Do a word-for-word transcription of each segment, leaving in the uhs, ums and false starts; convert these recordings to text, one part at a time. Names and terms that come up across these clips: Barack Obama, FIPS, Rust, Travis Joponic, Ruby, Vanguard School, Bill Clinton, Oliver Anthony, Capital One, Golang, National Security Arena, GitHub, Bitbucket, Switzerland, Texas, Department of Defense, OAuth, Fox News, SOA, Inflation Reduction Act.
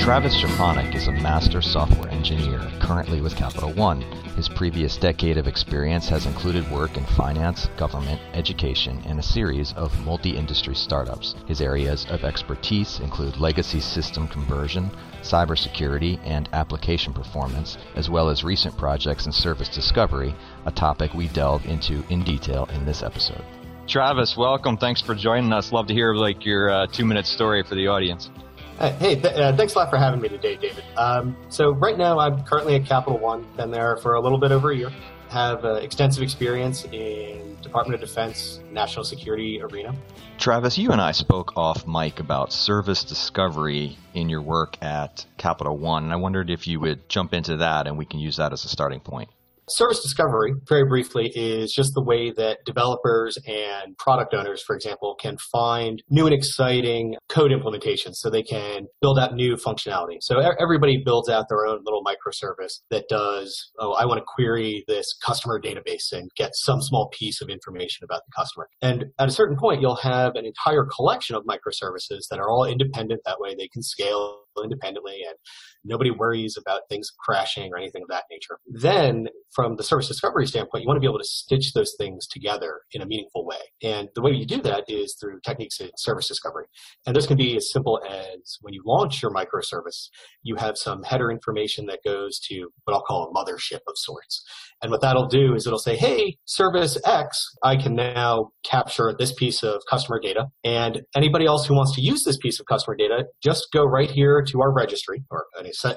Travis Joponic is a master software engineer, currently with Capital One. His previous decade of experience has included work in finance, government, education, and a series of multi-industry startups. His areas of expertise include legacy system conversion, cybersecurity, and application performance, as well as recent projects in service discovery, a topic we delve into in detail in this episode. Travis, welcome. Thanks for joining us. Love to hear like your uh, two-minute story for the audience. Hey, th- uh, thanks a lot for having me today, David. Um, so right now, I'm currently at Capital One, been there for a little bit over a year, have uh, extensive experience in Department of Defense, National Security Arena. Travis, you and I spoke off mic about service discovery in your work at Capital One, and I wondered if you would jump into that and we can use that as a starting point. Service discovery, very briefly, is just the way that developers and product owners, for example, can find new and exciting code implementations so they can build out new functionality. So everybody builds out their own little microservice that does, oh, I want to query this customer database and get some small piece of information about the customer. And at a certain point, you'll have an entire collection of microservices that are all independent. That way they can scale independently and nobody worries about things crashing or anything of that nature. Then from the service discovery standpoint, you want to be able to stitch those things together in a meaningful way. And the way you do that is through techniques in service discovery. And this can be as simple as when you launch your microservice, you have some header information that goes to what I'll call a mothership of sorts. And what that'll do is it'll say, hey, service X, I can now capture this piece of customer data. And anybody else who wants to use this piece of customer data, just go right here to our registry, or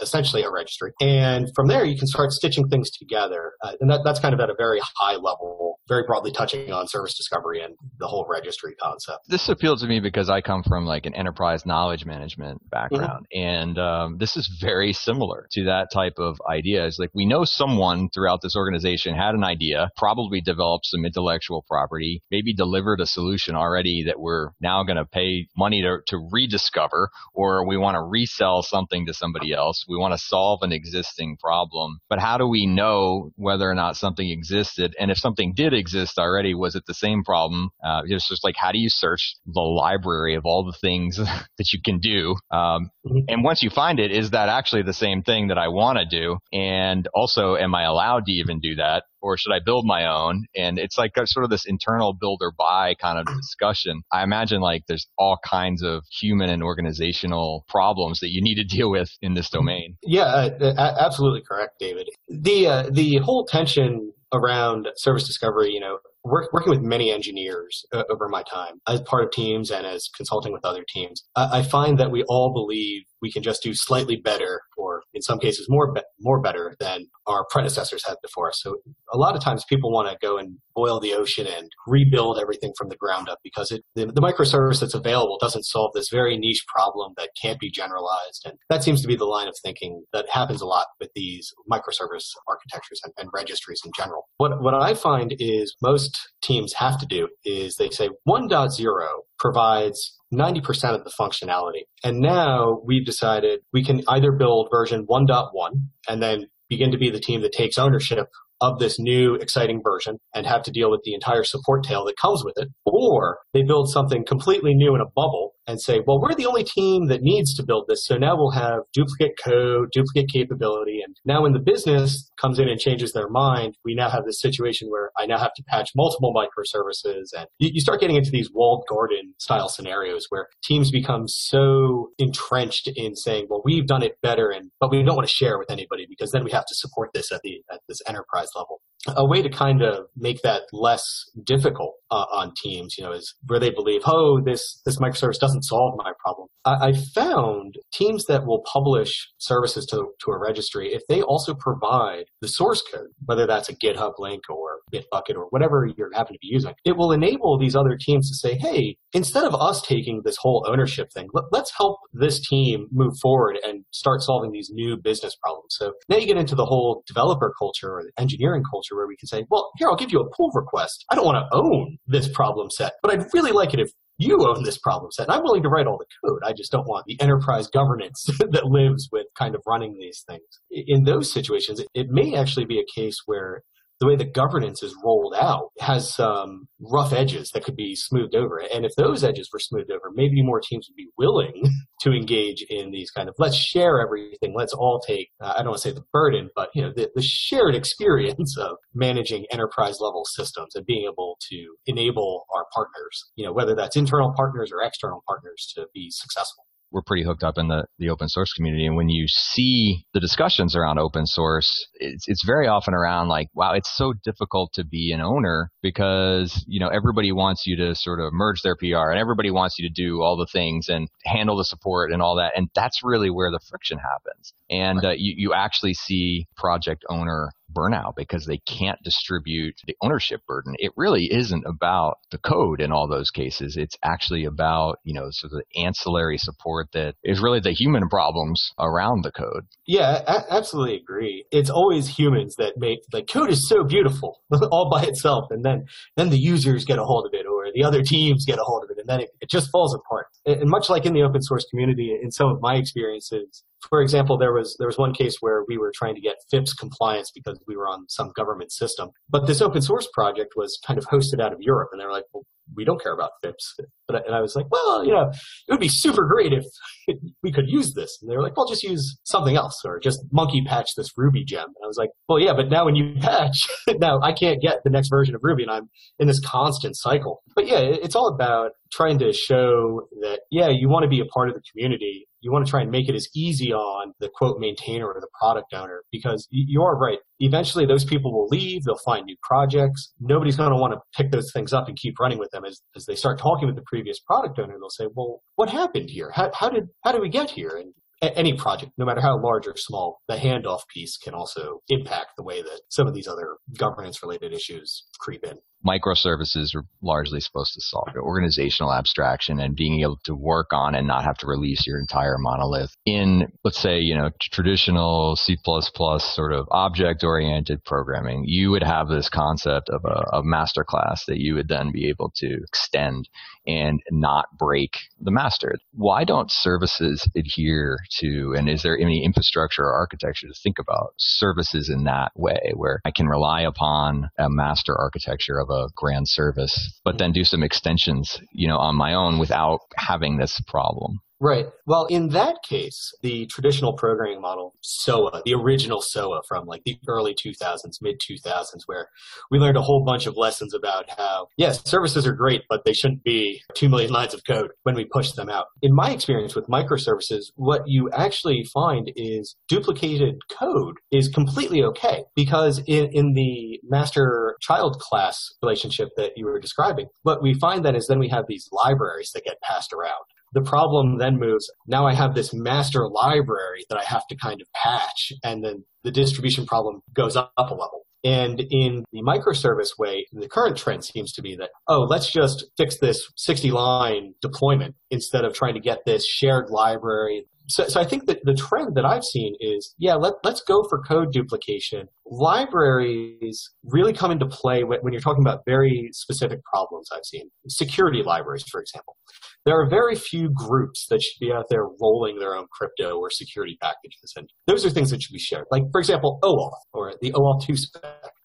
essentially a registry. And from there, you can start stitching things together. Uh, and that, that's kind of at a very high level, very broadly touching on service discovery and the whole registry concept. This appealed to me because I come from like an enterprise knowledge management background. Mm-hmm. And um, this is very similar to that type of idea. It's like we know someone throughout this organization had an idea, probably developed some intellectual property, maybe delivered a solution already that we're now going to pay money to, to rediscover, or we want to resell sell something to somebody else. We want to solve an existing problem. But how do we know whether or not something existed? And if something did exist already, was it the same problem? Uh, it's just like, how do you search the library of all the things that you can do? Um, and once you find it, is that actually the same thing that I want to do? And also, am I allowed to even do that? Or should I build my own? And it's like a, sort of this internal build or buy kind of discussion. I imagine like there's all kinds of human and organizational problems that you need to deal with in this domain. Yeah, uh, absolutely correct, David. The uh, the whole tension around service discovery, you know, work, working with many engineers uh, over my time as part of teams and as consulting with other teams, I, I find that we all believe we can just do slightly better, or in some cases more be- more better than our predecessors had before us. So a lot of times people want to go and boil the ocean and rebuild everything from the ground up because it, the, the microservice that's available doesn't solve this very niche problem that can't be generalized. And that seems to be the line of thinking that happens a lot with these microservice architectures and, and registries in general. What, what I find is most teams have to do is they say one point oh provides ninety percent of the functionality. And now we've decided we can either build version one point one and then begin to be the team that takes ownership of this new exciting version and have to deal with the entire support tail that comes with it, or they build something completely new in a bubble and say, well, we're the only team that needs to build this, so now we'll have duplicate code, duplicate capability, and now when the business comes in and changes their mind, we now have this situation where I now have to patch multiple microservices, and you start getting into these walled garden style scenarios where teams become so entrenched in saying, well, we've done it better, and but we don't want to share with anybody because then we have to support this at the at this enterprise level. A way to kind of make that less difficult uh, on teams, you know, is where they believe, oh, this this microservice doesn't solve my problem. I, I found teams that will publish services to, to a registry, if they also provide the source code, whether that's a GitHub link or Bitbucket or whatever you happen to be using, it will enable these other teams to say, hey, instead of us taking this whole ownership thing, let, let's help this team move forward and start solving these new business problems. So now you get into the whole developer culture or the engineering culture where we can say, well, here, I'll give you a pull request. I don't want to own this problem set, but I'd really like it if you own this problem set. And I'm willing to write all the code. I just don't want the enterprise governance that lives with kind of running these things. In those situations, it may actually be a case where the way the governance is rolled out has some rough edges that could be smoothed over. And if those edges were smoothed over, maybe more teams would be willing to engage in these kind of, let's share everything, let's all take, uh, I don't want to say the burden, but you know, the, the shared experience of managing enterprise level systems and being able to enable our partners, you know, whether that's internal partners or external partners, to be successful. We're pretty hooked up in the, the open source community. And when you see the discussions around open source, it's, it's very often around like, wow, it's so difficult to be an owner because, you know, everybody wants you to sort of merge their P R and everybody wants you to do all the things and handle the support and all that. And that's really where the friction happens. And uh, you, you actually see project owner burnout because they can't distribute the ownership burden. It really isn't about the code in all those cases. It's actually about, you know, sort of the ancillary support that is really the human problems around the code. Yeah, I absolutely agree. It's always humans that make, like, code is so beautiful all by itself. And then, then the users get a hold of it, or the other teams get a hold of it, and then it, it just falls apart. And much like in the open source community, in some of my experiences, for example, there was there was one case where we were trying to get FIPS compliance because we were on some government system. But this open source project was kind of hosted out of Europe, and they were like, well, we don't care about FIPS. But I, and I was like, well, you know, it would be super great if we could use this. And they were like, well, just use something else, or just monkey patch this Ruby gem. And I was like, well, yeah, but now when you patch, now I can't get the next version of Ruby, and I'm in this constant cycle. But yeah, it's all about trying to show that, yeah, you want to be a part of the community. You want to try and make it as easy on the quote maintainer or the product owner, because you are right. Eventually those people will leave. They'll find new projects. Nobody's going to want to pick those things up and keep running with them. As, as they start talking with the previous product owner, they'll say, well, what happened here? How, how did, how did we get here? And any project, no matter how large or small, the handoff piece can also impact the way that some of these other governance-related issues creep in. Microservices are largely supposed to solve it. Organizational abstraction and being able to work on and not have to release your entire monolith in, let's say, you know, traditional C plus plus sort of object-oriented programming, you would have this concept of a, a master class that you would then be able to extend and not break the master. Why don't services adhere to, and is there any infrastructure or architecture to think about services in that way, where I can rely upon a master architecture of a grand service, but then do some extensions, you know, on my own without having this problem? Right. Well, in that case, the traditional programming model, S O A, the original S O A from like the early two thousands, mid two thousands, where we learned a whole bunch of lessons about how, yes, services are great, but they shouldn't be two million lines of code when we push them out. In my experience with microservices, what you actually find is duplicated code is completely okay, because in, in the master-child class relationship that you were describing, what we find then is then we have these libraries that get passed around. The problem then moves, now I have this master library that I have to kind of patch, and then the distribution problem goes up a level. And in the microservice way, the current trend seems to be that, oh, let's just fix this sixty line deployment instead of trying to get this shared library. So, so I think that the trend that I've seen is, yeah, let, let's go for code duplication. Libraries really come into play when, when you're talking about very specific problems I've seen. Security libraries, for example. There are very few groups that should be out there rolling their own crypto or security packages, and those are things that should be shared. Like, for example, OAuth or the OAuth two spec.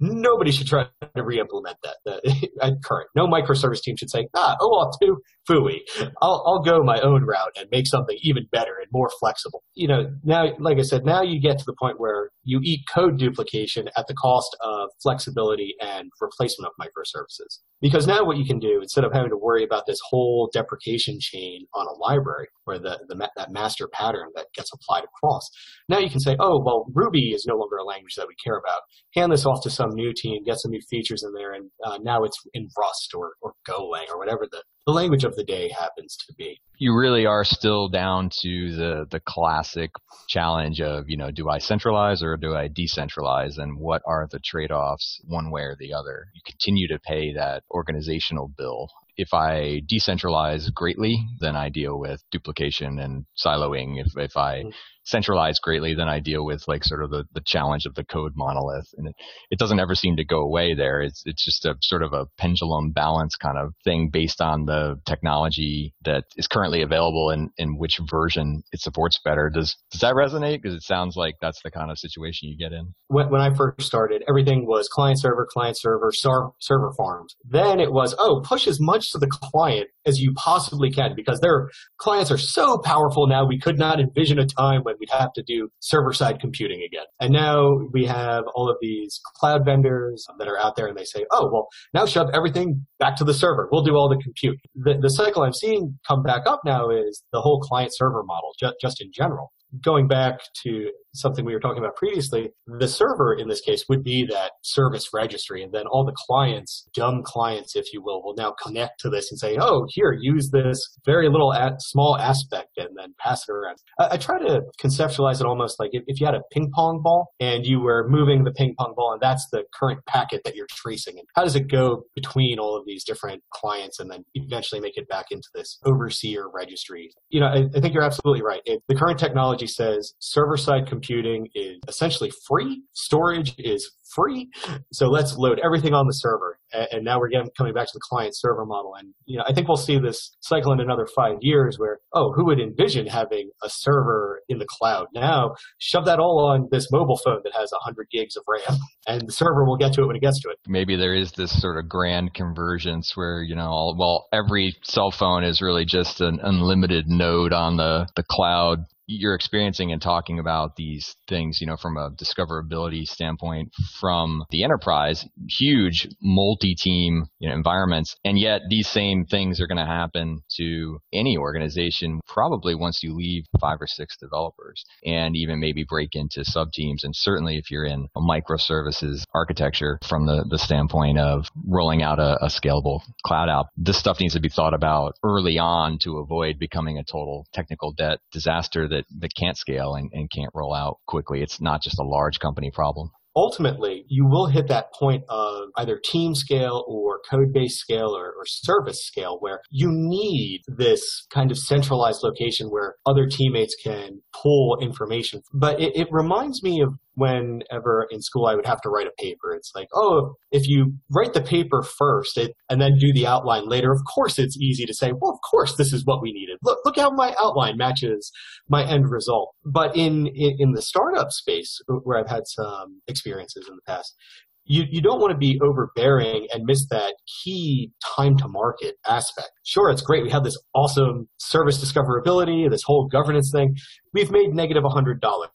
Nobody should try to re-implement that, that at current. No microservice team should say, ah, OAuth two, phooey. I'll, I'll go my own route and make something even better and more flexible. You know, now, like I said, now you get to the point where you eat code duplication at the cost of flexibility and replacement of microservices. Because now what you can do, instead of having to worry about this whole deprecation chain on a library where the, the that master pattern that gets applied across, now you can say, oh, well, Ruby is no longer a language that we care about. Hand this off to some new team, get some new features in there, and uh, now it's in Rust or, or Golang or whatever the, the language of the day happens to be. You really are still down to the, the classic challenge of, you know, do I centralize or do I decentralize, and what are the trade-offs one way or the other? You continue to pay that organizational bill. If I decentralize greatly, then I deal with duplication and siloing. If, if I centralized greatly than I deal with like sort of the, the challenge of the code monolith. And it, it doesn't ever seem to go away there. It's, it's just a sort of a pendulum balance kind of thing based on the technology that is currently available and, and which version it supports better. Does, does that resonate? Because it sounds like that's the kind of situation you get in. When, when I first started, everything was client server, client server, server farms. Then it was, oh, push as much to the client as you possibly can because their clients are so powerful now we could not envision a time when we'd have to do server-side computing again. And now we have all of these cloud vendors that are out there and they say, oh, well, now shove everything back to the server. We'll do all the compute. The, the cycle I'm seeing come back up now is the whole client-server model, just, just in general. Going back to something we were talking about previously, the server in this case would be that service registry. And then all the clients, dumb clients, if you will, will now connect to this and say, oh, here, use this very little at small aspect and then pass it around. I, I try to conceptualize it almost like if, if you had a ping pong ball and you were moving the ping pong ball and that's the current packet that you're tracing. And how does it go between all of these different clients and then eventually make it back into this overseer registry? You know, I, I think you're absolutely right. It, the current technology says server-side computing is essentially free. Storage is free. So let's load everything on the server. And now we're getting, coming back to the client server model. And, you know, I think we'll see this cycle in another five years where, oh, who would envision having a server in the cloud? Now shove that all on this mobile phone that has one hundred gigs of RAM and the server will get to it when it gets to it. Maybe there is this sort of grand convergence where, you know, all, well, every cell phone is really just an unlimited node on the, the cloud. You're experiencing and talking about these things, you know, from a discoverability standpoint, from the enterprise, huge multi-team, you know, environments. And yet these same things are going to happen to any organization, probably once you leave five or six developers and even maybe break into sub-teams. And certainly if you're in a microservices architecture from the, the standpoint of rolling out a, a scalable cloud app, this stuff needs to be thought about early on to avoid becoming a total technical debt disaster that, that can't scale and, and can't roll out quickly. It's not just a large company problem. Ultimately, you will hit that point of either team scale or code base scale or, or service scale where you need this kind of centralized location where other teammates can pull information. But it, it reminds me of whenever in school I would have to write a paper. It's like, oh, if you write the paper first it, and then do the outline later, of course it's easy to say, well, of course this is what we needed. Look, look how my outline matches my end result. But in, in, in the startup space where I've had some experiences in the past, You, you don't want to be overbearing and miss that key time to market aspect. Sure, it's great. We have this awesome service discoverability, this whole governance thing. We've made negative one hundred dollars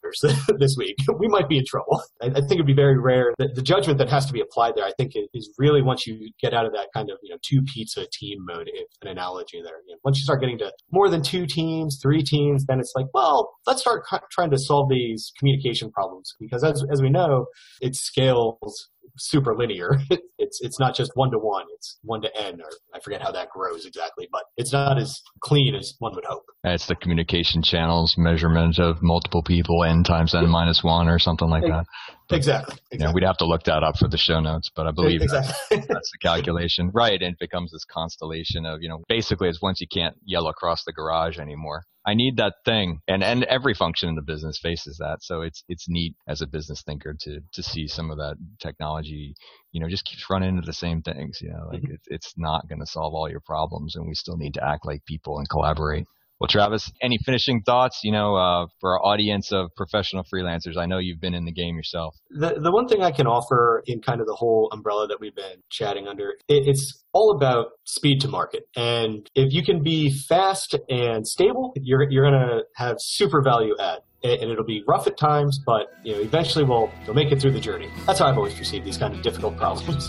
this week. We might be in trouble. I, I think it'd be very rare. The, the judgment that has to be applied there, I think, is really once you get out of that kind of, you know, two pizza team mode, if an analogy there. You know, once you start getting to more than two teams, three teams, then it's like, well, let's start trying to solve these communication problems because as, as we know, it scales super linear. It's it's not just one to one. It's one to n, or I forget how that grows exactly, but it's not as clean as one would hope. It's the communication channels measurement of multiple people, n times n minus one, or something like that. Exactly. exactly. Yeah, we'd have to look that up for the show notes, but I believe exactly. that's, that's the calculation, right? And it becomes this constellation of, you know, basically it's once you can't yell across the garage anymore. I need that thing, and and every function in the business faces that. So it's it's neat as a business thinker to to see some of that technology, you know, just keeps running into the same things. You know, like mm-hmm. it's it's not going to solve all your problems, and we still need to act like people and collaborate. Well, Travis, any finishing thoughts, you know, uh, for our audience of professional freelancers? I know you've been in the game yourself. The the one thing I can offer in kind of the whole umbrella that we've been chatting under, it, it's all about speed to market. And if you can be fast and stable, you're you're going to have super value add. And it'll be rough at times, but you know, eventually we'll, we'll make it through the journey. That's how I've always perceived these kind of difficult problems.